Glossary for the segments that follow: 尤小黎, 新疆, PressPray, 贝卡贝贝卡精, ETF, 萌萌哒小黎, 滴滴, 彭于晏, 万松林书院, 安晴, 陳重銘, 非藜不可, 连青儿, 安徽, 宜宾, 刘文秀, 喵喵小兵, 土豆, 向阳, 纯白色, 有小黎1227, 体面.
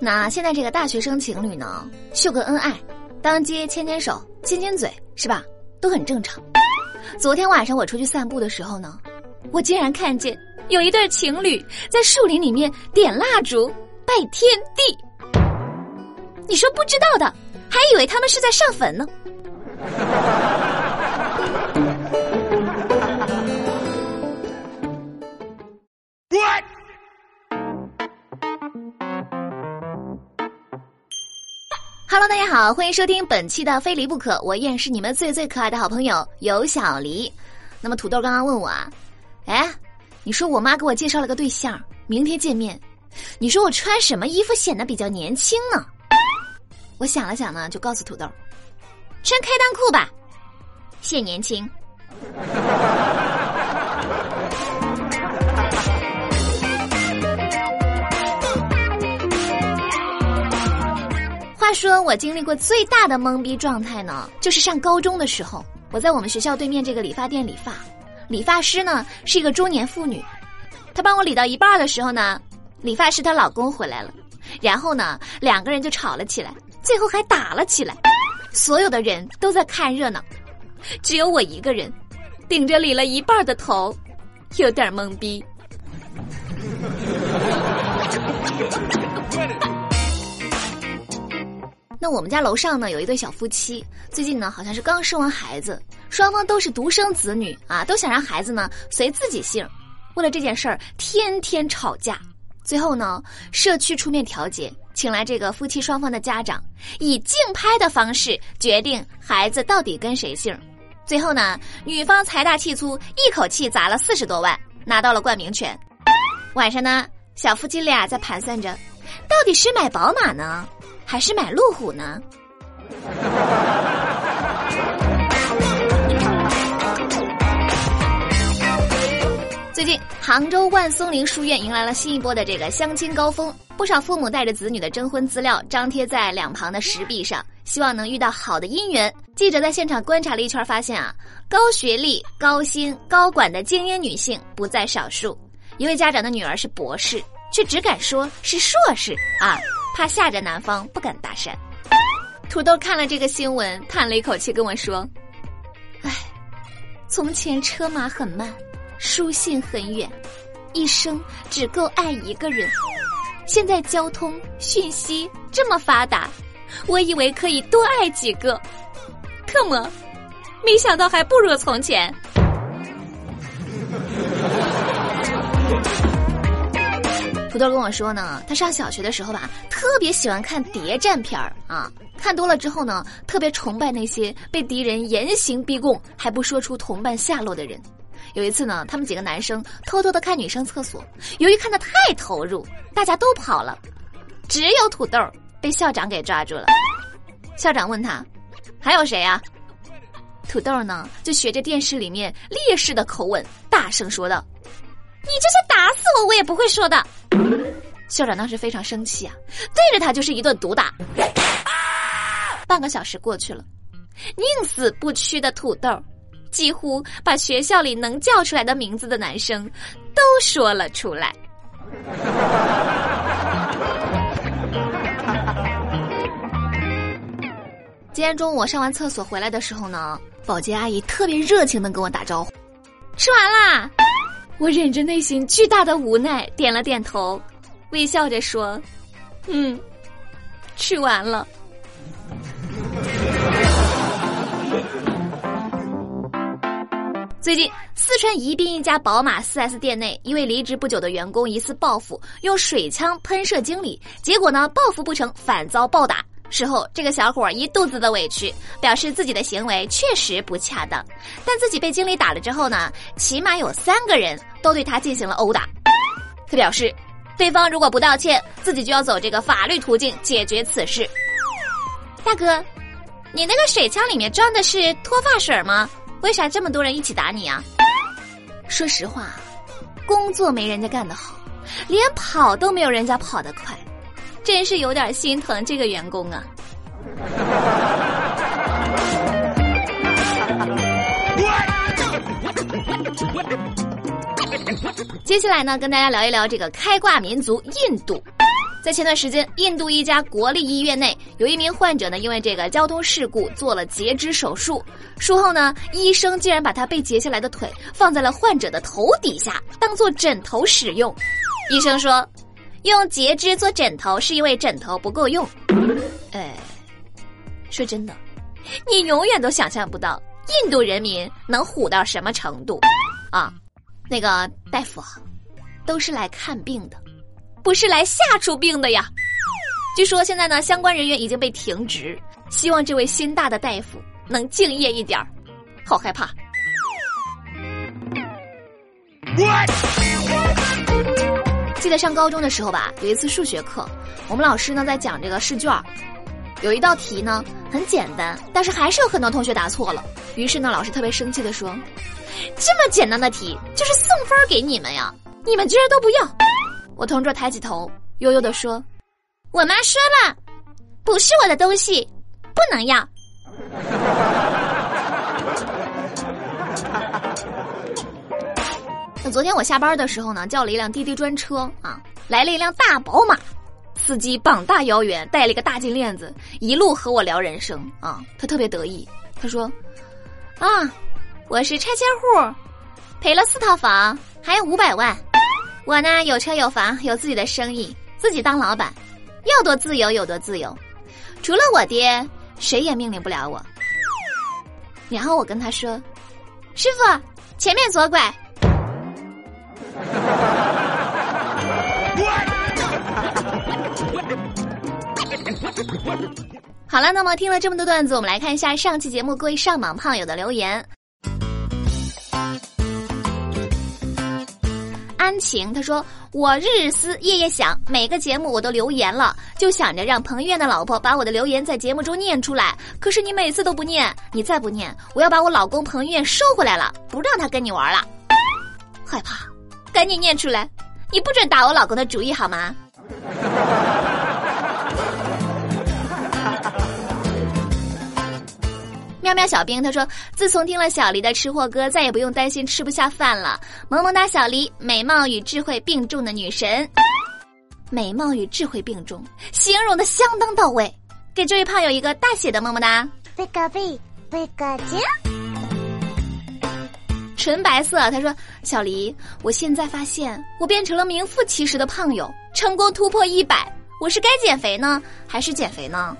那现在这个大学生情侣呢，秀个恩爱，当街牵牵手、亲亲嘴，是吧？都很正常。昨天晚上我出去散步的时候呢，我竟然看见有一对情侣在树林里面点蜡烛拜天地。你说不知道的，还以为他们是在上坟呢。Hello， 大家好，欢迎收听本期的非离不可，我依然是你们最最可爱的好朋友尤小黎。那么土豆刚刚问我啊，哎，你说我妈给我介绍了个对象，明天见面，你说我穿什么衣服显得比较年轻呢？我想了想呢，就告诉土豆，穿开裆裤吧，显年轻。话说我经历过最大的懵逼状态呢，就是上高中的时候，我在我们学校对面这个理发店理发，理发师呢是一个中年妇女，她帮我理到一半的时候呢，理发师她老公回来了，然后呢两个人就吵了起来，最后还打了起来，所有的人都在看热闹，只有我一个人顶着理了一半的头，有点懵逼。那我们家楼上呢有一对小夫妻，最近呢好像是刚生完孩子，双方都是独生子女啊，都想让孩子呢随自己姓，为了这件事儿天天吵架，最后呢社区出面调解，请来这个夫妻双方的家长，以竞拍的方式决定孩子到底跟谁姓。最后呢女方财大气粗，一口气砸了40多万，拿到了冠名权。晚上呢小夫妻俩在盘算着，到底是买宝马呢还是买路虎呢？最近杭州万松林书院迎来了新一波的这个相亲高峰，不少父母带着子女的征婚资料张贴在两旁的石壁上，希望能遇到好的姻缘。记者在现场观察了一圈，发现啊，高学历、高薪、高管的精英女性不在少数。一位家长的女儿是博士，却只敢说是硕士啊，怕吓着男方不敢搭讪。土豆看了这个新闻，叹了一口气跟我说，哎，从前车马很慢，书信很远，一生只够爱一个人，现在交通讯息这么发达，我以为可以多爱几个，可么没想到还不如从前。土豆跟我说呢，他上小学的时候吧，特别喜欢看谍战片儿啊，看多了之后呢，特别崇拜那些被敌人严刑逼供还不说出同伴下落的人。有一次呢，他们几个男生偷偷的看女生厕所，由于看得太投入，大家都跑了，只有土豆被校长给抓住了。校长问他，还有谁啊？土豆呢就学着电视里面烈士的口吻大声说道，你就算打死我，我也不会说的。校长当时非常生气啊，对着他就是一顿毒打。半个小时过去了，宁死不屈的土豆，几乎把学校里能叫出来的名字的男生都说了出来。今天中午我上完厕所回来的时候呢，保洁阿姨特别热情的跟我打招呼，吃完啦。我忍着内心巨大的无奈，点了点头，微笑着说，嗯，吃完了。最近四川宜宾一家宝马 4S 店内，一位离职不久的员工疑似报复，用水枪喷射经理，结果呢报复不成反遭暴打。事后这个小伙一肚子的委屈，表示自己的行为确实不恰当，但自己被经理打了之后呢，起码有3个人都对他进行了殴打。他表示对方如果不道歉，自己就要走这个法律途径解决此事。大哥，你那个水枪里面装的是脱发水吗？为啥这么多人一起打你啊？说实话，工作没人家干得好，连跑都没有人家跑得快，真是有点心疼这个员工啊。接下来呢，跟大家聊一聊这个开挂民族印度。在前段时间，印度一家国立医院内有一名患者呢，因为这个交通事故做了截肢手术。术后呢，医生竟然把他被截下来的腿放在了患者的头底下，当做枕头使用。医生说，用截肢做枕头是因为枕头不够用。说真的，你永远都想象不到印度人民能虎到什么程度啊！那个大夫啊，都是来看病的，不是来吓出病的呀。据说现在呢，相关人员已经被停职，希望这位心大的大夫能敬业一点，好害怕。记得上高中的时候吧，有一次数学课，我们老师呢在讲这个试卷，有一道题呢很简单，但是还是有很多同学答错了。于是呢，老师特别生气地说，这么简单的题就是送分给你们呀，你们居然都不要。我同桌抬起头，悠悠地说：“我妈说了，不是我的东西，不能要。”那昨天我下班的时候呢，叫了一辆滴滴专车啊，来了一辆大宝马，司机膀大腰圆，戴了一个大金链子，一路和我聊人生啊，他特别得意，他说：“啊，我是拆迁户，赔了4套房，还有500万。”我呢，有车有房，有自己的生意，自己当老板，要多自由有多自由，除了我爹，谁也命令不了我。然后我跟他说，师傅，前面左拐。好了，那么听了这么多段子，我们来看一下上期节目各位上榜胖友的留言。安晴他说，我日日思夜夜想，每个节目我都留言了，就想着让彭于晏的老婆把我的留言在节目中念出来，可是你每次都不念，你再不念，我要把我老公彭于晏收回来了，不让他跟你玩了。害怕，赶紧念出来，你不准打我老公的主意好吗？喵喵小兵他说，自从听了小黎的吃货歌，再也不用担心吃不下饭了。萌萌哒小黎，美貌与智慧并重的女神。美貌与智慧并重，形容的相当到位，给这位胖友一个大写的么么哒。贝卡贝贝卡精。纯白色他说，小黎，我现在发现我变成了名副其实的胖友，成功突破100，我是该减肥呢还是减肥呢？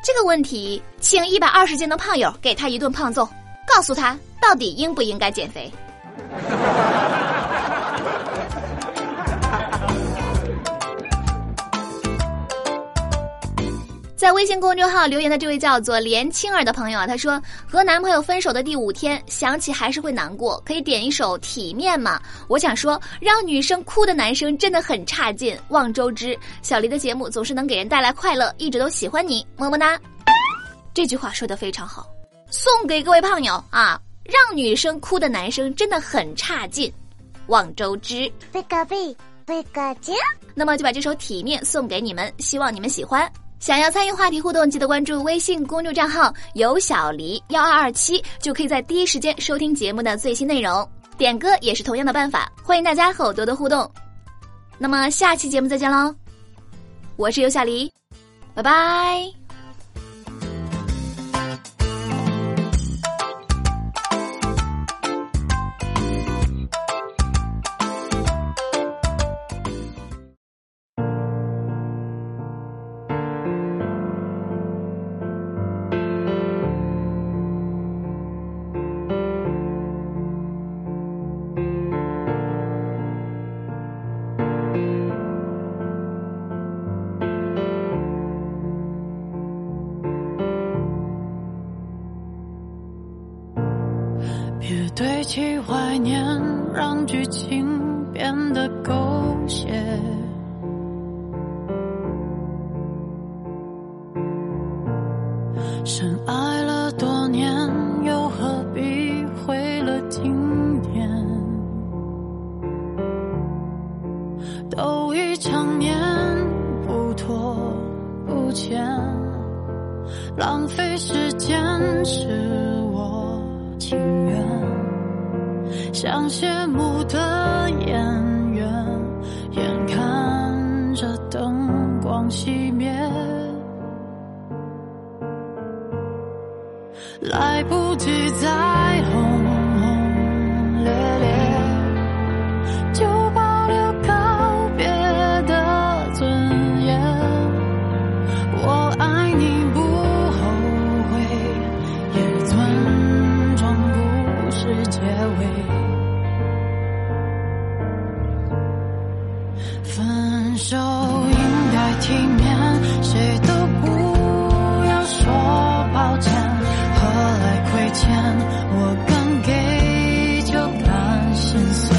这个问题，请120斤的胖友给他一顿胖揍，告诉他到底应不应该减肥。在微信公众号留言的这位叫做连青儿的朋友啊，他说，和男朋友分手的第5天，想起还是会难过，可以点一首《体面》嘛。我想说，让女生哭的男生真的很差劲，望周知。小黎的节目总是能给人带来快乐，一直都喜欢你，么么哒。这句话说得非常好，送给各位胖友啊，让女生哭的男生真的很差劲，望周知。贝卡贝贝卡精。那么就把这首《体面》送给你们，希望你们喜欢。想要参与话题互动，记得关注微信公众账号有小黎1227，就可以在第一时间收听节目的最新内容。点歌也是同样的办法，欢迎大家和我多多互动。那么下期节目再见喽，我是有小黎，拜拜。对其怀念，让剧情变得狗血，深爱了多年，又何必毁了经典，都已成年，不拖不欠，浪费时间是我情愿。像谢幕的演员，眼看着灯光熄灭，来不及再轰轰烈烈，就保留告别的尊严。我爱你不后悔，也尊重故事结尾。 分手应该体面，谁都不要说抱歉，何来亏欠？我敢给就敢心碎，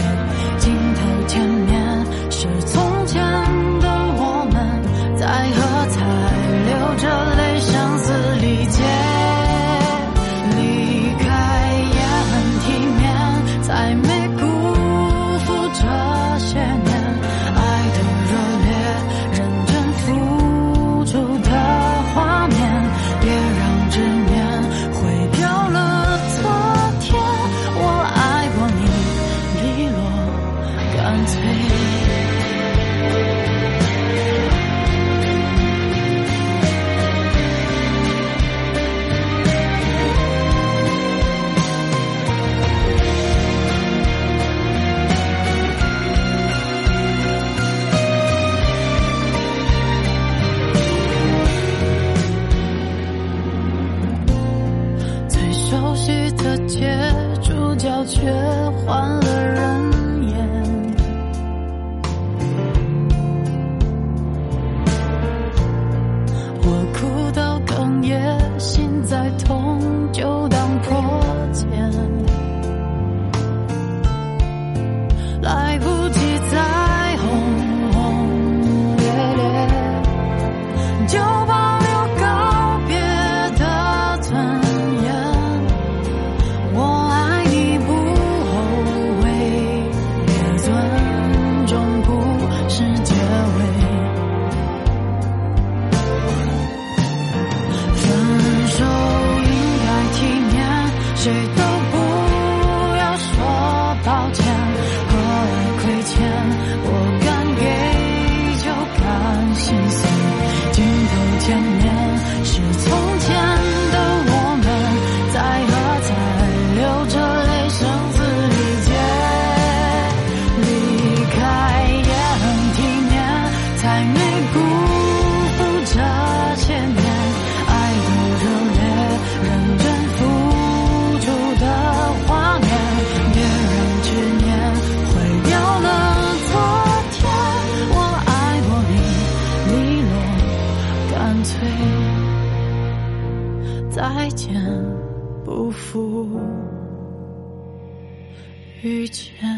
镜头前面是从前的我们，在喝彩，流着泪，声嘶力竭。离开也很体面，再没辜负这些年。 却换了人演，我哭到哽咽，心再痛就当破茧，来不及再轰轰烈烈，就保留告别的尊严。 谁都不要说抱歉，何来亏欠？我敢给就敢心碎，镜头前面是从前的我们，在喝彩，流着泪，声嘶力竭。离开也很体面，才没辜负这些年。 再见，不负遇见。